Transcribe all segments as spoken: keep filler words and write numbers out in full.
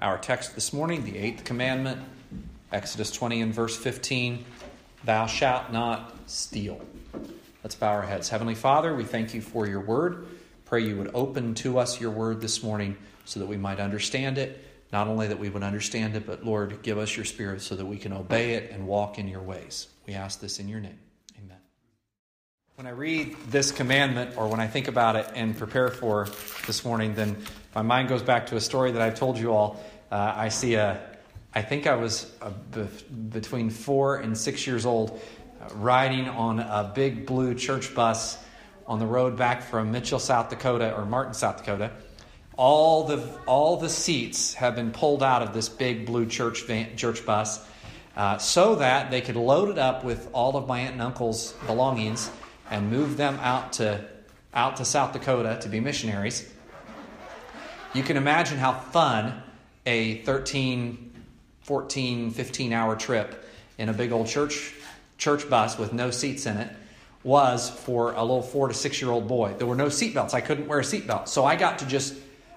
Our text this morning, the eighth commandment, Exodus twenty and verse fifteen, thou shalt not steal. Let's bow our heads. Heavenly Father, we thank you for your word. Pray you would open to us your word this morning so that we might understand it. Not only that we would understand it, but Lord, give us your spirit so that we can obey it and walk in your ways. We ask this in your name. Amen. When I read this commandment, or when I think about it and prepare for this morning, then my mind goes back to a story that I've told you all. Uh, I see a, I think I was a, between four and six years old, uh, riding on a big blue church bus on the road back from Mitchell, South Dakota, or Martin, South Dakota. All the all the seats have been pulled out of this big blue church van, church bus uh, so that they could load it up with all of my aunt and uncle's belongings and move them out to out to South Dakota to be missionaries. You can imagine how fun a thirteen, fourteen, fifteen hour trip in a big old church church bus with no seats in it was for a little four to six year old boy. There were no seatbelts. I couldn't wear a seatbelt, so I got to just.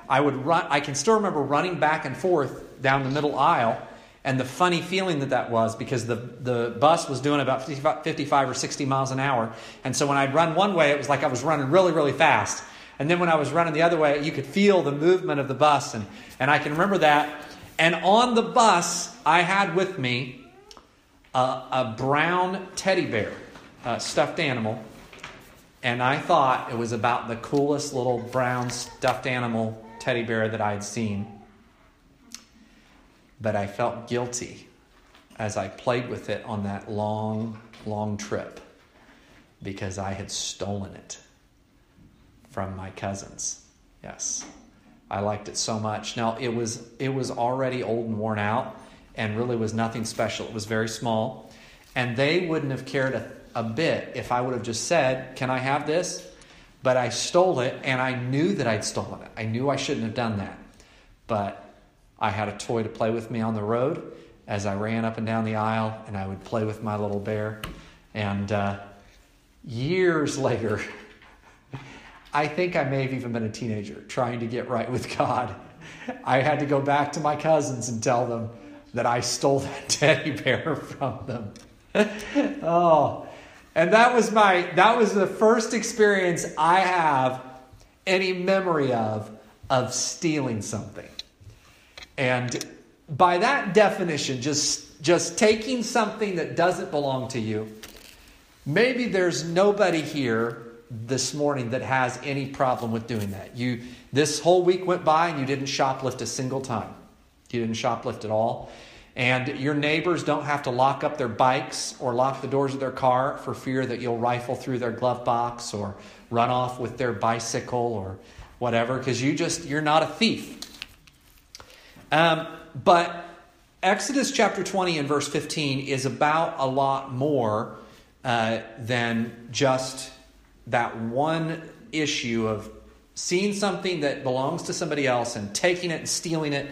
I would run. I can still remember running back and forth down the middle aisle, and the funny feeling that that was, because the, the bus was doing about fifty-five or sixty miles an hour, and so when I'd run one way, it was like I was running really, really fast, and then when I was running the other way, you could feel the movement of the bus, and, and I can remember that. And on the bus, I had with me a, a brown teddy bear, a stuffed animal, and I thought it was about the coolest little brown stuffed animal teddy bear that I had seen, but I felt guilty as I played with it on that long, long trip because I had stolen it from my cousins. Yes, I liked it so much. Now, it was it was already old and worn out and really was nothing special. It was very small, and they wouldn't have cared a, a bit if I would have just said, "Can I have this?" But I stole it, and I knew that I'd stolen it. I knew I shouldn't have done that. But I had a toy to play with me on the road as I ran up and down the aisle, and I would play with my little bear. And uh, years later, I think I may have even been a teenager trying to get right with God. I had to go back to my cousins and tell them that I stole that teddy bear from them. Oh, And that was my that was the first experience I have any memory of of stealing something. And by that definition, just just taking something that doesn't belong to you, maybe there's nobody here this morning that has any problem with doing that. You this whole week went by and you didn't shoplift a single time. You didn't shoplift at all. And your neighbors don't have to lock up their bikes or lock the doors of their car for fear that you'll rifle through their glove box or run off with their bicycle or whatever, because you just, you're not a thief. Um, but Exodus chapter twenty and verse fifteen is about a lot more uh, than just that one issue of seeing something that belongs to somebody else and taking it and stealing it.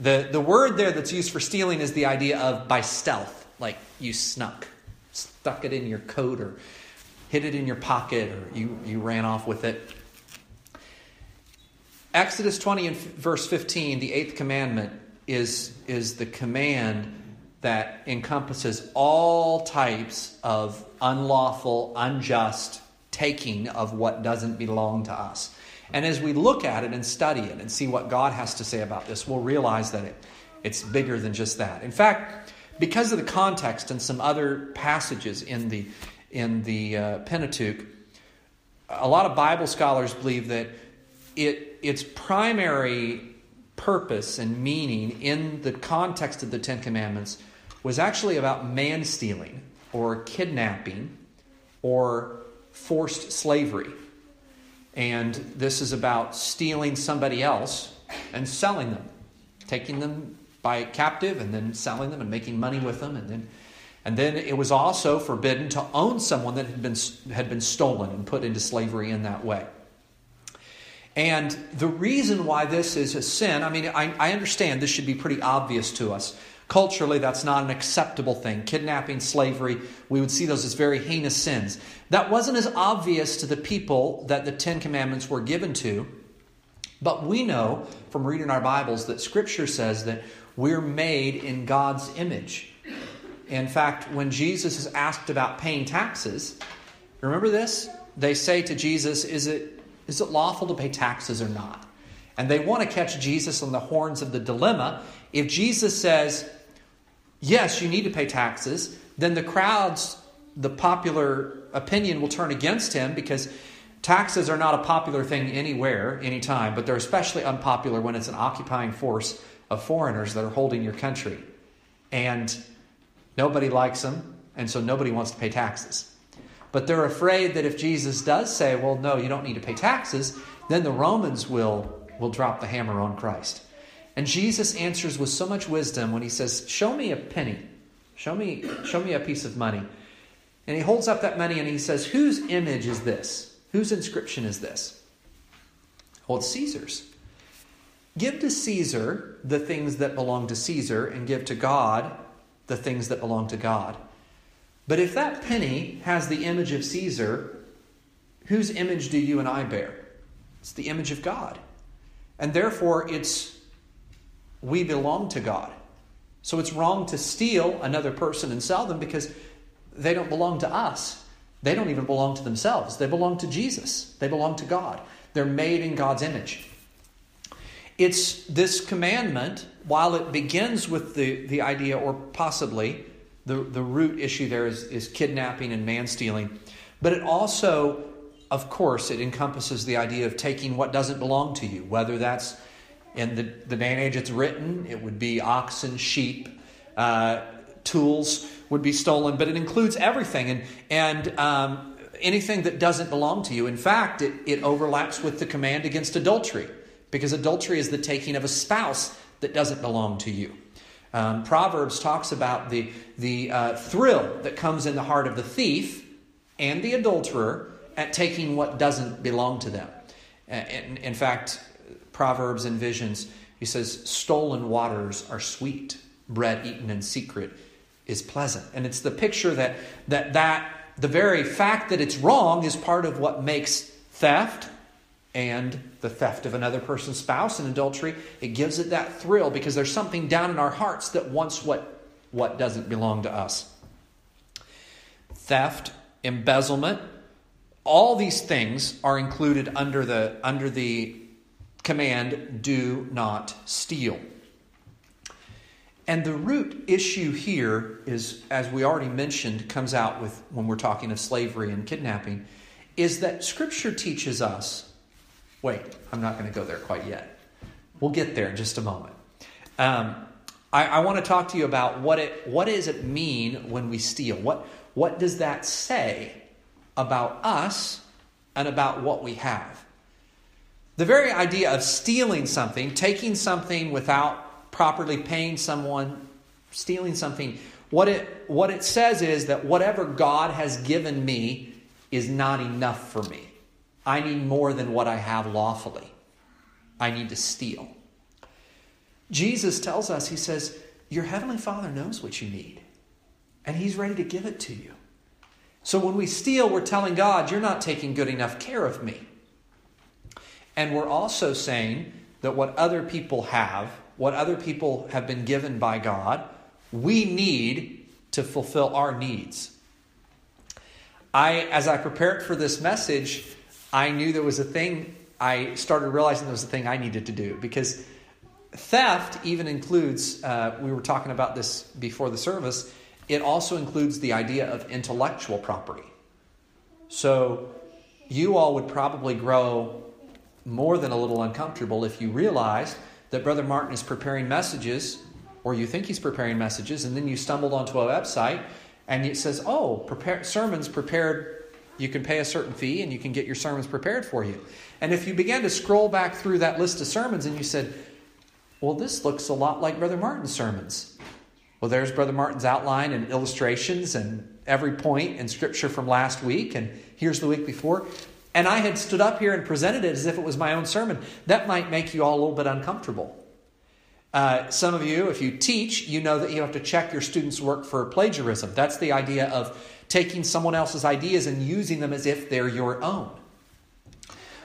The the word there that's used for stealing is the idea of by stealth, like you snuck, stuck it in your coat or hid it in your pocket or you, you ran off with it. Exodus twenty and f- verse fifteen, the eighth commandment, is, is the command that encompasses all types of unlawful, unjust taking of what doesn't belong to us. And as we look at it and study it and see what God has to say about this, we'll realize that it, it's bigger than just that. In fact, because of the context and some other passages in the in the uh, Pentateuch, a lot of Bible scholars believe that it its primary purpose and meaning in the context of the Ten Commandments was actually about man stealing or kidnapping or forced slavery. And this is about stealing somebody else and selling them, taking them by captive and then selling them and making money with them. And then and then it was also forbidden to own someone that had been had been stolen and put into slavery in that way. And the reason why this is a sin, I mean, I, I understand this should be pretty obvious to us. Culturally, that's not an acceptable thing. Kidnapping, slavery, we would see those as very heinous sins. That wasn't as obvious to the people that the Ten Commandments were given to But we know from reading our Bibles that Scripture says that we're made in God's image. In fact, when Jesus is asked about paying taxes, remember this? They say to Jesus, is it, is it lawful to pay taxes or not? And they want to catch Jesus on the horns of the dilemma. If Jesus says, yes, you need to pay taxes, then the crowds, the popular opinion will turn against him, because taxes are not a popular thing anywhere, anytime, but they're especially unpopular when it's an occupying force of foreigners that are holding your country. And nobody likes them, and so nobody wants to pay taxes. But they're afraid that if Jesus does say, well, no, you don't need to pay taxes, then the Romans will will drop the hammer on Christ. And Jesus answers with so much wisdom when he says, show me a penny. Show me, show me a piece of money. And he holds up that money and he says, whose image is this? Whose inscription is this? Well, it's Caesar's. Give to Caesar the things that belong to Caesar, and give to God the things that belong to God. But if that penny has the image of Caesar, whose image do you and I bear? It's the image of God. And therefore, it's we belong to God. So it's wrong to steal another person and sell them, because they don't belong to us. They don't even belong to themselves. They belong to Jesus. They belong to God. They're made in God's image. It's this commandment, while it begins with the, the idea, or possibly the, the root issue there is, is kidnapping and man-stealing, but it also, of course, it encompasses the idea of taking what doesn't belong to you, whether that's in the, the day and age it's written, it would be oxen, sheep, uh, tools would be stolen, but it includes everything and, and um, anything that doesn't belong to you. In fact, it, it overlaps with the command against adultery, because adultery is the taking of a spouse that doesn't belong to you. Um, Proverbs talks about the, the uh, thrill that comes in the heart of the thief and the adulterer at taking what doesn't belong to them. In, in fact, Proverbs and Visions, he says, stolen waters are sweet. Bread eaten in secret is pleasant. And it's the picture that, that that the very fact that it's wrong is part of what makes theft and the theft of another person's spouse and adultery. It gives it that thrill, because there's something down in our hearts that wants what, what doesn't belong to us. Theft, embezzlement, all these things are included under the under the command, do not steal. And the root issue here is, as we already mentioned, comes out with when we're talking of slavery and kidnapping, is that Scripture teaches us, wait, I'm not going to go there quite yet. We'll get there in just a moment. Um, I, I want to talk to you about what it what does it mean when we steal? What what does that say about us and about what we have? The very idea of stealing something, taking something without properly paying someone, stealing something, what it what it says is that whatever God has given me is not enough for me. I need more than what I have lawfully. I need to steal. Jesus tells us, he says, your heavenly Father knows what you need, and he's ready to give it to you. So when we steal, we're telling God, you're not taking good enough care of me. And we're also saying that what other people have, what other people have been given by God, we need to fulfill our needs. I, as I prepared for this message, I knew there was a thing, I started realizing there was a thing I needed to do, because theft even includes, uh, we were talking about this before the service, it also includes the idea of intellectual property. So you all would probably grow more than a little uncomfortable if you realized that Brother Martin is preparing messages, or you think he's preparing messages, and then you stumbled onto a website and it says, oh, prepare, sermons prepared, you can pay a certain fee and you can get your sermons prepared for you. And if you began to scroll back through that list of sermons and you said, well, this looks a lot like Brother Martin's sermons. Well, there's Brother Martin's outline and illustrations and every point in Scripture from last week, and here's the week before. And I had stood up here and presented it as if it was my own sermon. That might make you all a little bit uncomfortable. Uh, some of you, if you teach, you know that you have to check your students' work for plagiarism. That's the idea of taking someone else's ideas and using them as if they're your own.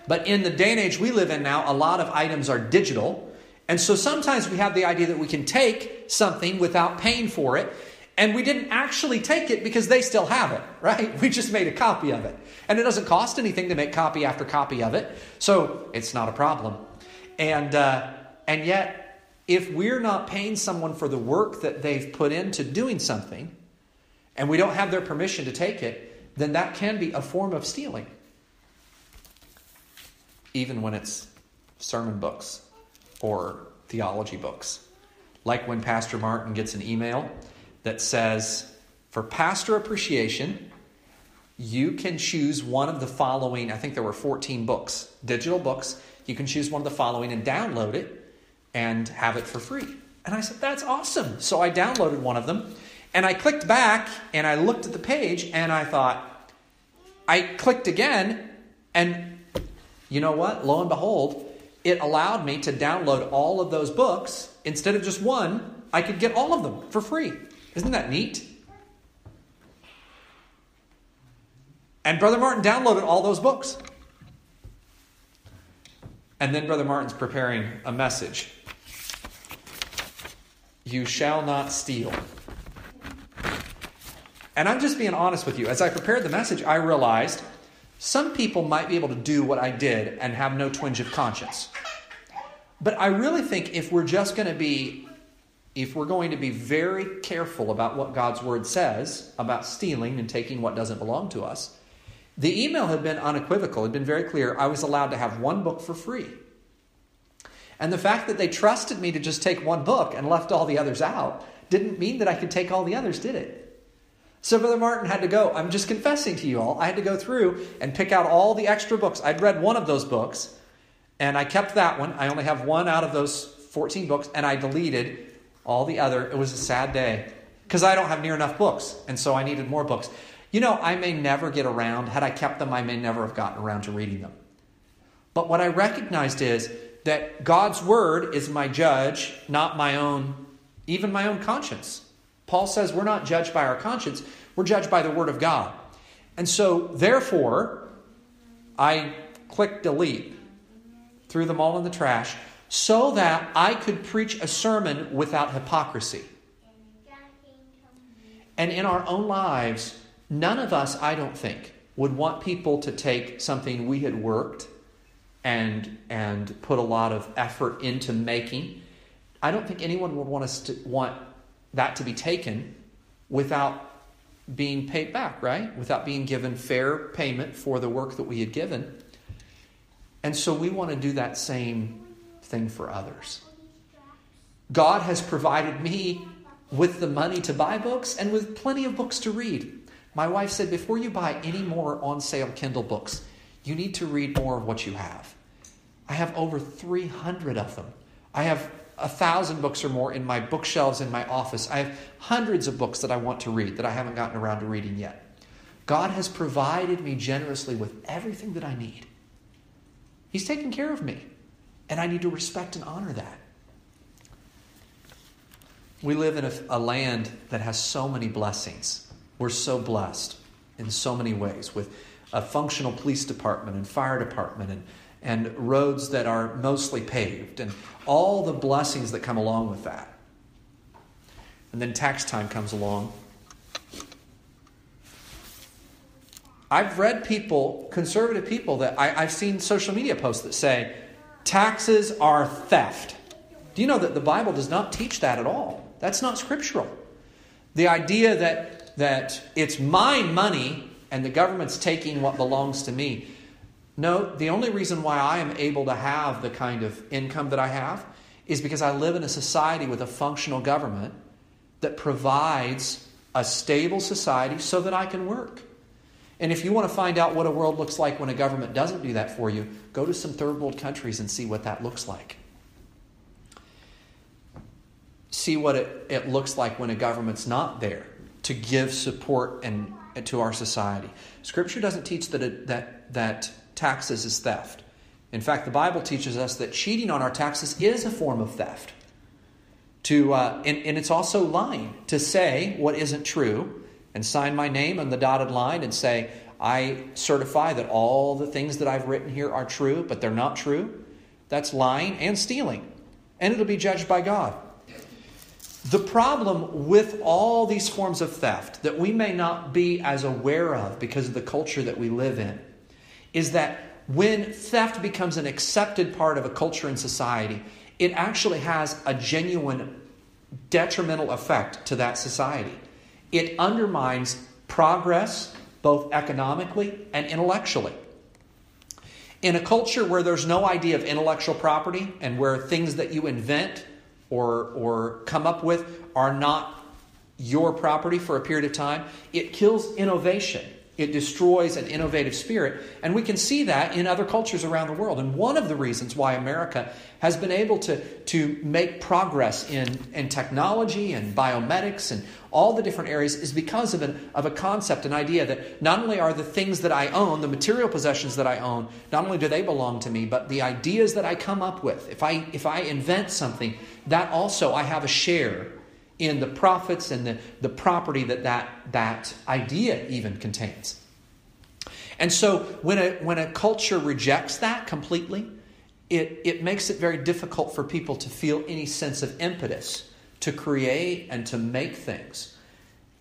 But in the day and age we live in now, a lot of items are digital. And so sometimes we have the idea that we can take something without paying for it. And we didn't actually take it because they still have it, right? We just made a copy of it. And it doesn't cost anything to make copy after copy of it. So it's not a problem. And uh, and yet, if we're not paying someone for the work that they've put into doing something, and we don't have their permission to take it, then that can be a form of stealing. Even when it's sermon books or theology books. Like when Pastor Martin gets an email that says, for pastor appreciation, you can choose one of the following, I think there were fourteen books, digital books. You can choose one of the following and download it and have it for free. And I said, that's awesome. So I downloaded one of them and I clicked back and I looked at the page and I thought, I clicked again and you know what? Lo and behold, it allowed me to download all of those books. Instead of just one, I could get all of them for free. Isn't that neat? And Brother Martin downloaded all those books. And then Brother Martin's preparing a message. You shall not steal. And I'm just being honest with you. As I prepared the message, I realized some people might be able to do what I did and have no twinge of conscience. But I really think if we're just going to be If we're going to be very careful about what God's word says about stealing and taking what doesn't belong to us, the email had been unequivocal, had been very clear. I was allowed to have one book for free. And the fact that they trusted me to just take one book and left all the others out didn't mean that I could take all the others, did it? So Brother Martin had to go, I'm just confessing to you all, I had to go through and pick out all the extra books. I'd read one of those books, and I kept that one. I only have one out of those fourteen books, and I deleted all the other. It was a sad day because I don't have near enough books. And so I needed more books. You know, I may never get around. Had I kept them, I may never have gotten around to reading them. But what I recognized is that God's word is my judge, not my own, even my own conscience. Paul says we're not judged by our conscience. We're judged by the word of God. And so therefore, I clicked delete, threw them all in the trash, so that I could preach a sermon without hypocrisy. And in our own lives, none of us, I don't think, would want people to take something we had worked and and put a lot of effort into making. I don't think anyone would want us to want that to be taken without being paid back, right? Without being given fair payment for the work that we had given. And so we want to do that same thing for others. God has provided me with the money to buy books and with plenty of books to read. My wife said, before you buy any more on sale Kindle books, you need to read more of what you have. I have over three hundred of them. I have a thousand books or more in my bookshelves in my office. I have hundreds of books that I want to read that I haven't gotten around to reading yet. God has provided me generously with everything that I need. He's taken care of me. And I need to respect and honor that. We live in a, a land that has so many blessings. We're so blessed in so many ways with a functional police department and fire department and, and roads that are mostly paved and all the blessings that come along with that. And then tax time comes along. I've read people, conservative people, that I, I've seen social media posts that say, taxes are theft. Do you know that the Bible does not teach that at all? That's not scriptural. The idea that, that it's my money and the government's taking what belongs to me. No, the only reason why I am able to have the kind of income that I have is because I live in a society with a functional government that provides a stable society so that I can work. And if you want to find out what a world looks like when a government doesn't do that for you, go to some third world countries and see what that looks like. See what it, it looks like when a government's not there to give support and, and to our society. Scripture doesn't teach that, it, that, that taxes is theft. In fact, the Bible teaches us that cheating on our taxes is a form of theft. To uh, and, and it's also lying to say what isn't true. And sign my name on the dotted line and say, I certify that all the things that I've written here are true, but they're not true. That's lying and stealing. And it'll be judged by God. The problem with all these forms of theft that we may not be as aware of because of the culture that we live in is that when theft becomes an accepted part of a culture and society, it actually has a genuine detrimental effect to that society. It undermines progress, both economically and intellectually. In a culture where there's no idea of intellectual property and where things that you invent or, or come up with are not your property for a period of time, it kills innovation. It destroys an innovative spirit. And we can see that in other cultures around the world. And one of the reasons why America has been able to, to make progress in, in technology and biomedics and all the different areas is because of, an, of a concept, an idea that not only are the things that I own, the material possessions that I own, not only do they belong to me, but the ideas that I come up with. If I, if I invent something, that also I have a share in the profits and the, the property that, that that idea even contains. And so when a when a culture rejects that completely, it, it makes it very difficult for people to feel any sense of impetus to create and to make things.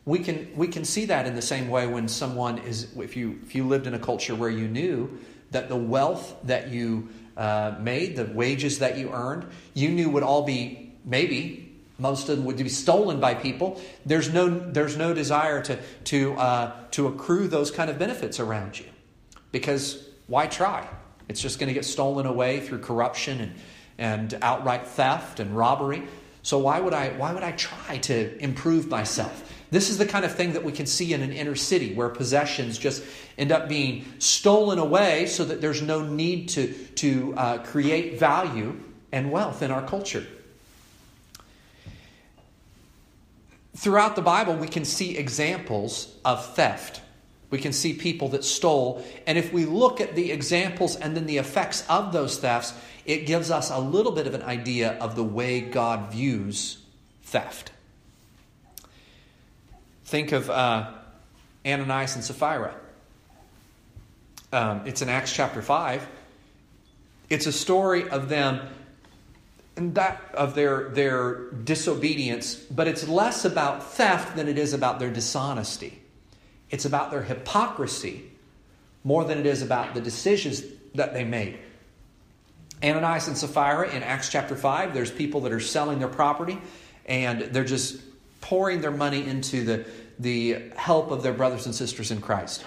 We can we can see that in the same way when someone is, if you if you lived in a culture where you knew that the wealth that you uh, made, the wages that you earned, you knew would all be maybe, most of them would be stolen by people. There's no there's no desire to to uh, to accrue those kind of benefits around you, because why try? It's just going to get stolen away through corruption and and outright theft and robbery. So why would I why would I try to improve myself? This is the kind of thing that we can see in an inner city where possessions just end up being stolen away, so that there's no need to to uh, create value and wealth in our culture. Throughout the Bible, we can see examples of theft. We can see people that stole. And if we look at the examples and then the effects of those thefts, it gives us a little bit of an idea of the way God views theft. Think of uh, Ananias and Sapphira. Um, it's in Acts chapter five. It's a story of them and that of their their disobedience, but it's less about theft than it is about their dishonesty. It's about their hypocrisy more than it is about the decisions that they made. Ananias and Sapphira in Acts chapter five, there's people that are selling their property and they're just pouring their money into the, the help of their brothers and sisters in Christ.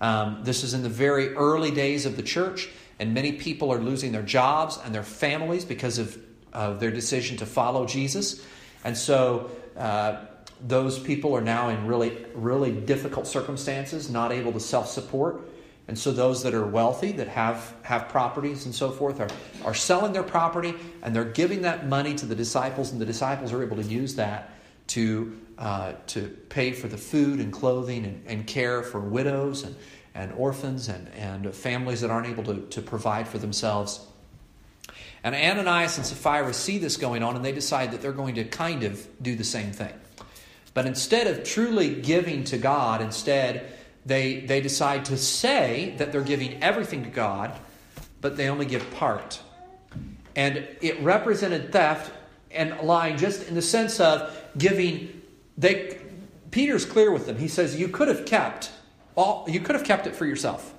Um, this is in the very early days of the church, and many people are losing their jobs and their families because of of their decision to follow Jesus. And so uh, those people are now in really, really difficult circumstances, not able to self-support. And so those that are wealthy, that have, have properties and so forth, are, are selling their property, and they're giving that money to the disciples, and the disciples are able to use that to uh, to pay for the food and clothing and, and care for widows and, and orphans and, and families that aren't able to, to provide for themselves. And Ananias and Sapphira see this going on, and they decide that they're going to kind of do the same thing. But instead of truly giving to God, instead they they decide to say that they're giving everything to God, but they only give part. And it represented theft and lying just in the sense of giving. They Peter's clear with them. He says, you could have kept all you could have kept it for yourself.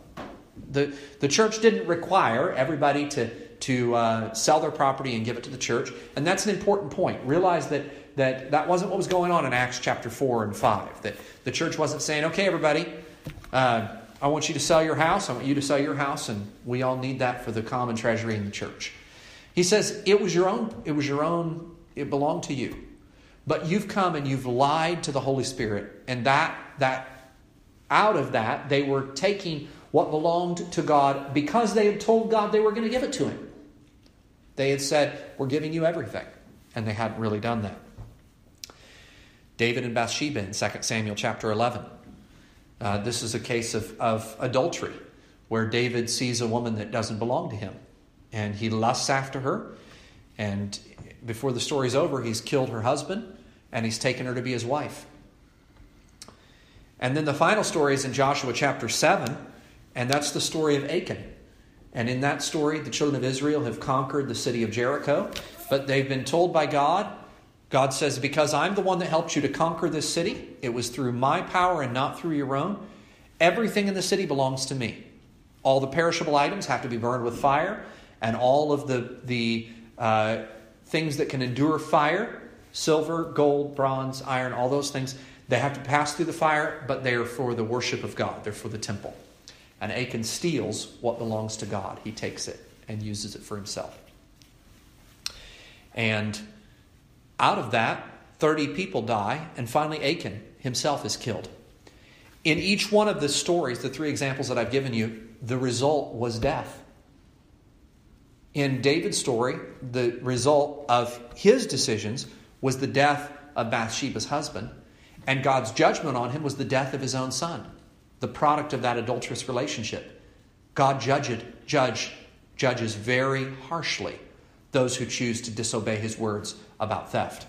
The the church didn't require everybody to to uh, sell their property and give it to the church. And that's an important point. Realize that, that that wasn't what was going on in Acts chapter four and five. That the church wasn't saying, okay, everybody, uh, I want you to sell your house. I want you to sell your house. And we all need that for the common treasury in the church. He says, it was your own. It was your own. It belonged to you. But you've come and you've lied to the Holy Spirit. And that that out of that, they were taking what belonged to God because they had told God they were going to give it to him. They had said, we're giving you everything. And they hadn't really done that. David and Bathsheba in Second Samuel chapter eleven. Uh, this is a case of, of adultery where David sees a woman that doesn't belong to him. And he lusts after her. And before the story's over, he's killed her husband and he's taken her to be his wife. And then the final story is in Joshua chapter seven, and that's the story of Achan. And in that story, the children of Israel have conquered the city of Jericho, but they've been told by God, God says, because I'm the one that helped you to conquer this city, it was through my power and not through your own, everything in the city belongs to me. All the perishable items have to be burned with fire, and all of the, the uh, things that can endure fire, silver, gold, bronze, iron, all those things, they have to pass through the fire, but they are for the worship of God. They're for the temple. And Achan steals what belongs to God. He takes it and uses it for himself. And out of that, thirty people die, and finally Achan himself is killed. In each one of the stories, the three examples that I've given you, the result was death. In David's story, the result of his decisions was the death of Bathsheba's husband, and God's judgment on him was the death of his own son, the product of that adulterous relationship. God judged, judge, judges very harshly those who choose to disobey his words about theft.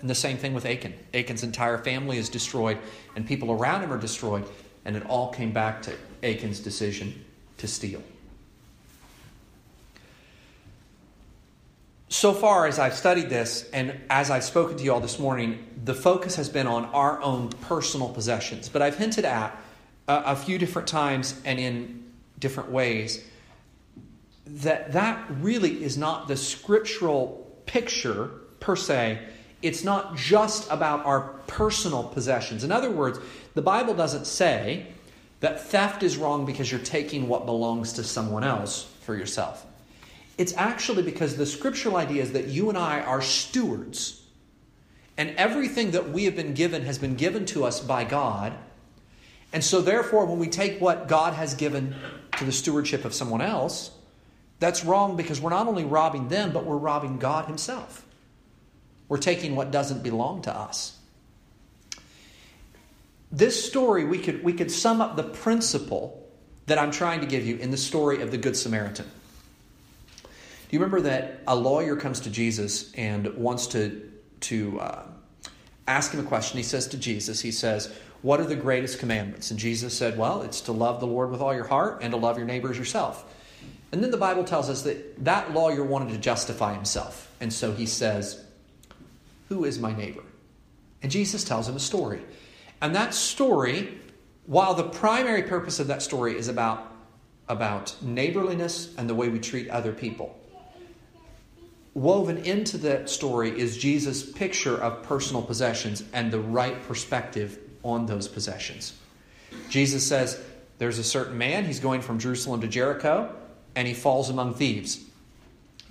And the same thing with Achan. Achan's entire family is destroyed, and people around him are destroyed, and it all came back to Achan's decision to steal. So far, as I've studied this, and as I've spoken to you all this morning, the focus has been on our own personal possessions. But I've hinted at uh, a few different times and in different ways that that really is not the scriptural picture per se. It's not just about our personal possessions. In other words, the Bible doesn't say that theft is wrong because you're taking what belongs to someone else for yourself. It's actually because the scriptural idea is that you and I are stewards. And everything that we have been given has been given to us by God. And so therefore, when we take what God has given to the stewardship of someone else, that's wrong because we're not only robbing them, but we're robbing God himself. We're taking what doesn't belong to us. This story, we could, we could sum up the principle that I'm trying to give you in the story of the Good Samaritan. You remember that a lawyer comes to Jesus and wants to, to uh, ask him a question. He says to Jesus, he says, what are the greatest commandments? And Jesus said, well, it's to love the Lord with all your heart and to love your neighbor as yourself. And then the Bible tells us that that lawyer wanted to justify himself. And so he says, who is my neighbor? And Jesus tells him a story. And that story, while the primary purpose of that story is about, about neighborliness and the way we treat other people, woven into that story is Jesus' picture of personal possessions and the right perspective on those possessions. Jesus says, there's a certain man, he's going from Jerusalem to Jericho, and he falls among thieves.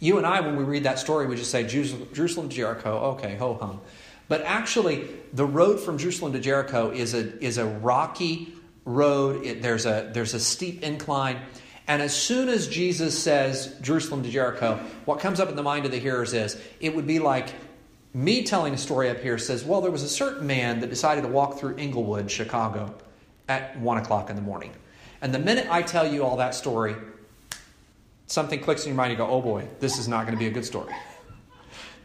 You and I, when we read that story, we just say, Jerusalem to Jericho, okay, ho-hum. But actually, the road from Jerusalem to Jericho is a is a rocky road. It, there's a there's a steep incline. And as soon as Jesus says Jerusalem to Jericho, what comes up in the mind of the hearers is, it would be like me telling a story up here says, well, there was a certain man that decided to walk through Inglewood, Chicago, at one o'clock in the morning. And the minute I tell you all that story, something clicks in your mind. You go, oh boy, this is not going to be a good story.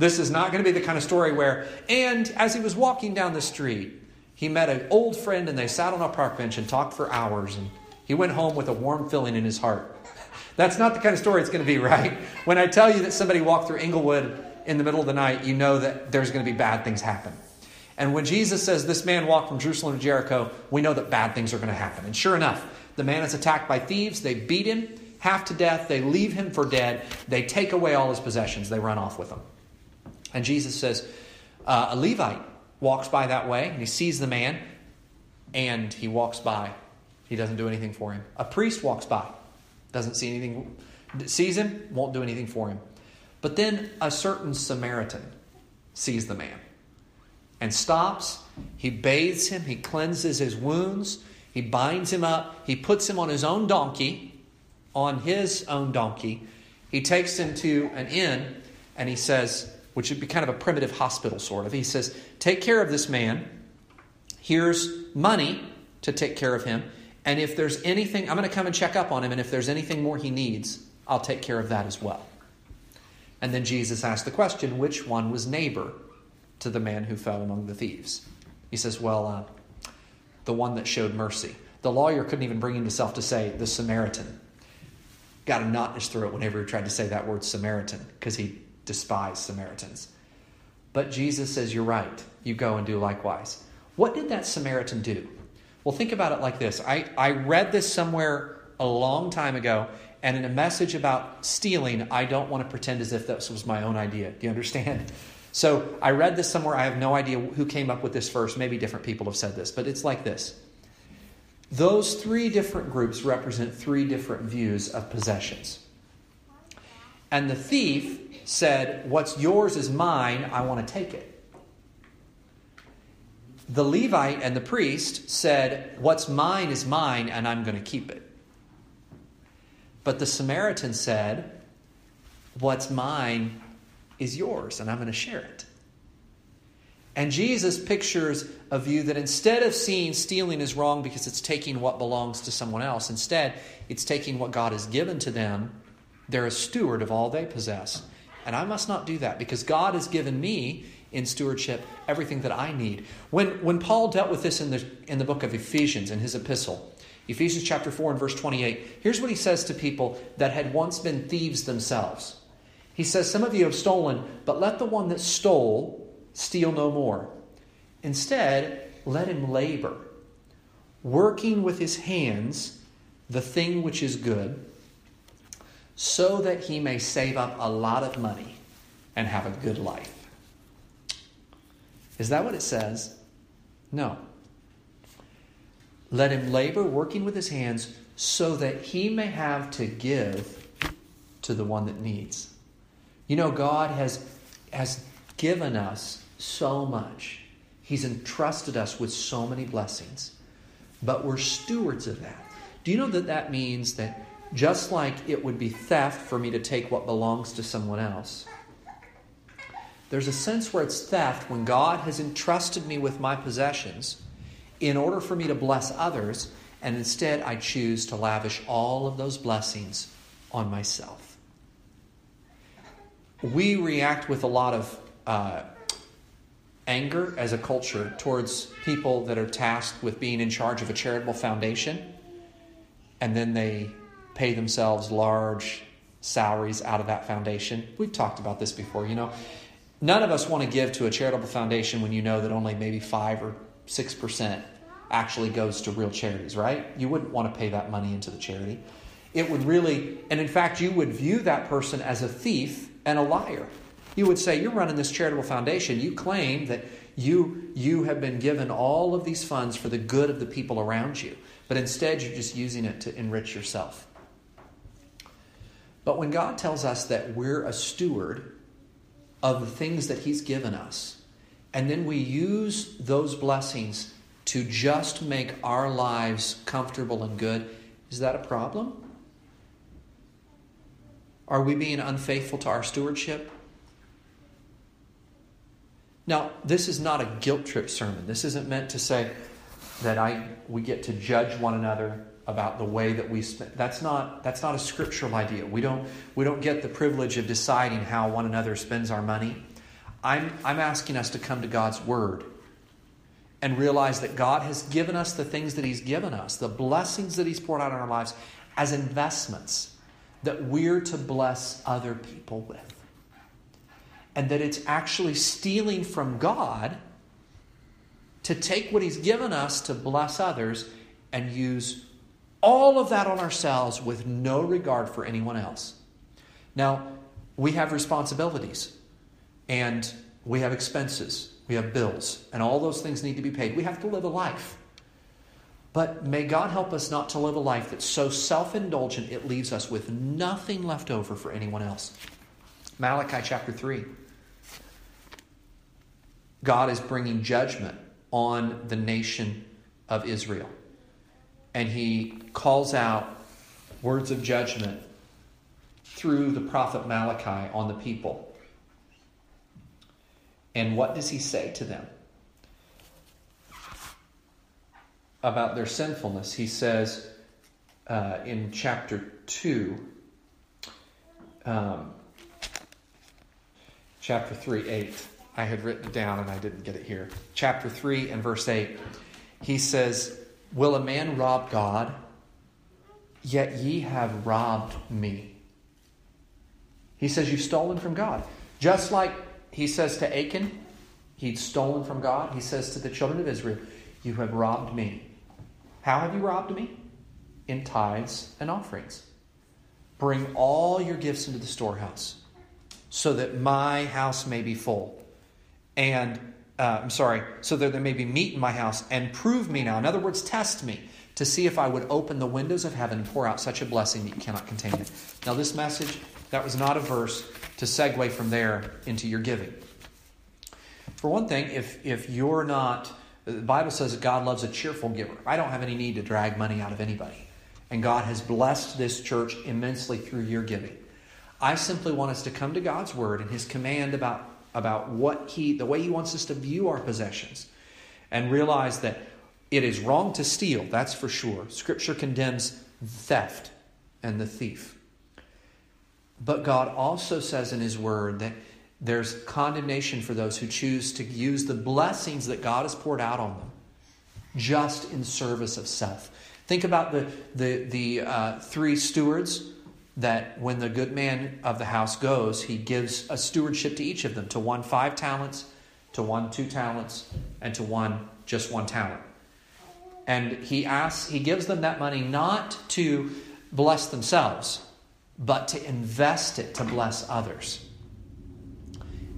This is not going to be the kind of story where, and as he was walking down the street, he met an old friend and they sat on a park bench and talked for hours and he went home with a warm feeling in his heart. That's not the kind of story it's going to be, right? When I tell you that somebody walked through Inglewood in the middle of the night, you know that there's going to be bad things happen. And when Jesus says this man walked from Jerusalem to Jericho, we know that bad things are going to happen. And sure enough, the man is attacked by thieves. They beat him half to death. They leave him for dead. They take away all his possessions. They run off with him. And Jesus says, uh, a Levite walks by that way, and he sees the man, and he walks by. He doesn't do anything for him. A priest walks by, doesn't see anything, sees him, won't do anything for him. But then a certain Samaritan sees the man and stops. He bathes him. He cleanses his wounds. He binds him up. He puts him on his own donkey, on his own donkey. He takes him to an inn and he says, which would be kind of a primitive hospital sort of. He says, take care of this man. Here's money to take care of him. And if there's anything, I'm going to come and check up on him. And if there's anything more he needs, I'll take care of that as well. And then Jesus asked the question, which one was neighbor to the man who fell among the thieves? He says, well, uh, the one that showed mercy. The lawyer couldn't even bring himself to say the Samaritan. Got a knot in his throat whenever he tried to say that word Samaritan, because he despised Samaritans. But Jesus says, you're right. You go and do likewise. What did that Samaritan do? Well, think about it like this. I, I read this somewhere a long time ago, and in a message about stealing, I don't want to pretend as if this was my own idea. Do you understand? So I read this somewhere. I have no idea who came up with this first. Maybe different people have said this, but it's like this. Those three different groups represent three different views of possessions. And the thief said, what's yours is mine, I want to take it. The Levite and the priest said, what's mine is mine, and I'm going to keep it. But the Samaritan said, what's mine is yours, and I'm going to share it. And Jesus pictures a view that instead of seeing stealing is wrong because it's taking what belongs to someone else, instead it's taking what God has given to them. They're a steward of all they possess. And I must not do that because God has given me in stewardship everything that I need. When, when Paul dealt with this in the, in the book of Ephesians, in his epistle, Ephesians chapter four and verse twenty-eight, here's what he says to people that had once been thieves themselves. He says, some of you have stolen, but let the one that stole steal no more. Instead, let him labor, working with his hands the thing which is good, so that he may save up a lot of money and have a good life. Is that what it says? No. Let him labor, working with his hands, so that he may have to give to the one that needs. You know, God has, has given us so much. He's entrusted us with so many blessings, but we're stewards of that. Do you know that that means that just like it would be theft for me to take what belongs to someone else, there's a sense where it's theft when God has entrusted me with my possessions in order for me to bless others, and instead I choose to lavish all of those blessings on myself. We react with a lot of uh, anger as a culture towards people that are tasked with being in charge of a charitable foundation, and then they pay themselves large salaries out of that foundation. We've talked about this before, you know. None of us want to give to a charitable foundation when you know that only maybe five or six percent actually goes to real charities, right? You wouldn't want to pay that money into the charity. It would really, and in fact, you would view that person as a thief and a liar. You would say, you're running this charitable foundation. You claim that you, you have been given all of these funds for the good of the people around you, but instead you're just using it to enrich yourself. But when God tells us that we're a steward of the things that he's given us, and then we use those blessings to just make our lives comfortable and good, is that a problem? Are we being unfaithful to our stewardship? Now, this is not a guilt trip sermon. This isn't meant to say that I we get to judge one another about the way that we spend. That's not that's not a scriptural idea. We don't we don't get the privilege of deciding how one another spends our money. I'm I'm asking us to come to God's word and realize that God has given us the things that he's given us, the blessings that he's poured out in our lives as investments that we're to bless other people with. And that it's actually stealing from God to take what he's given us to bless others and use all of that on ourselves with no regard for anyone else. Now, we have responsibilities, and we have expenses, we have bills, and all those things need to be paid. We have to live a life. But may God help us not to live a life that's so self-indulgent it leaves us with nothing left over for anyone else. Malachi chapter three. God is bringing judgment on the nation of Israel. And he calls out words of judgment through the prophet Malachi on the people. And what does he say to them about their sinfulness? He says uh, in chapter two, um, chapter three, eight. I had written it down and I didn't get it here. Chapter three and verse eight. He says, will a man rob God? Yet ye have robbed me. He says, you've stolen from God. Just like he says to Achan, he'd stolen from God. He says to the children of Israel, you have robbed me. How have you robbed me? In tithes and offerings. Bring all your gifts into the storehouse so that my house may be full. And, uh, I'm sorry, so that there may be meat in my house, and prove me now. In other words, test me to see if I would open the windows of heaven and pour out such a blessing that you cannot contain it. Now this message, that was not a verse to segue from there into your giving. For one thing, if if you're not, the Bible says that God loves a cheerful giver. I don't have any need to drag money out of anybody. And God has blessed this church immensely through your giving. I simply want us to come to God's word and his command about, about what he, the way he wants us to view our possessions, and realize that it is wrong to steal, that's for sure. Scripture condemns theft and the thief. But God also says in his word that there's condemnation for those who choose to use the blessings that God has poured out on them just in service of self. Think about the the, the uh, three stewards that when the good man of the house goes, he gives a stewardship to each of them. To one five talents, to one two talents, and to one just one talent. And he asks, he gives them that money not to bless themselves, but to invest it to bless others.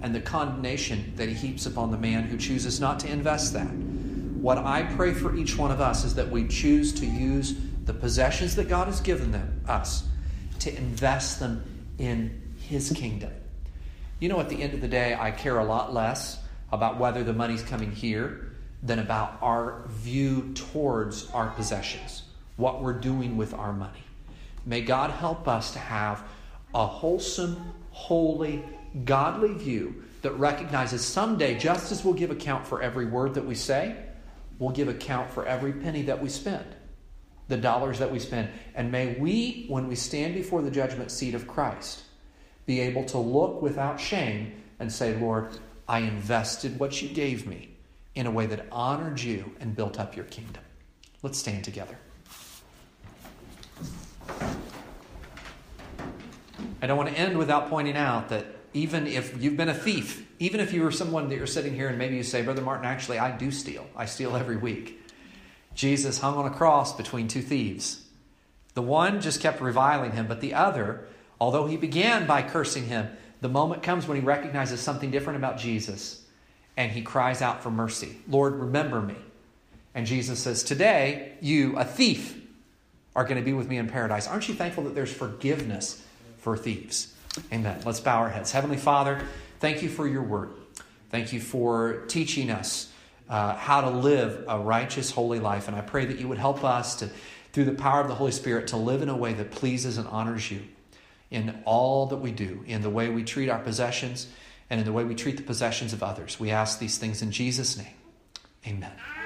And the condemnation that he heaps upon the man who chooses not to invest that. What I pray for each one of us is that we choose to use the possessions that God has given them, us, to invest them in his kingdom. You know, at the end of the day, I care a lot less about whether the money's coming here than about our view towards our possessions, what we're doing with our money. May God help us to have a wholesome, holy, godly view that recognizes someday, just as we'll give account for every word that we say, we'll give account for every penny that we spend, the dollars that we spend. And may we, when we stand before the judgment seat of Christ, be able to look without shame and say, Lord, I invested what you gave me in a way that honored you and built up your kingdom. Let's stand together. I don't want to end without pointing out that even if you've been a thief, even if you were someone that you're sitting here and maybe you say, Brother Martin, actually, I do steal. I steal every week. Jesus hung on a cross between two thieves. The one just kept reviling him, but the other, although he began by cursing him, the moment comes when he recognizes something different about Jesus, and he cries out for mercy. Lord, remember me. And Jesus says, today, you, a thief, are going to be with me in paradise. Aren't you thankful that there's forgiveness for thieves? Amen. Let's bow our heads. Heavenly Father, thank you for your word. Thank you for teaching us uh, how to live a righteous, holy life. And I pray that you would help us to, through the power of the Holy Spirit, to live in a way that pleases and honors you in all that we do, in the way we treat our possessions and in the way we treat the possessions of others. We ask these things in Jesus' name. Amen.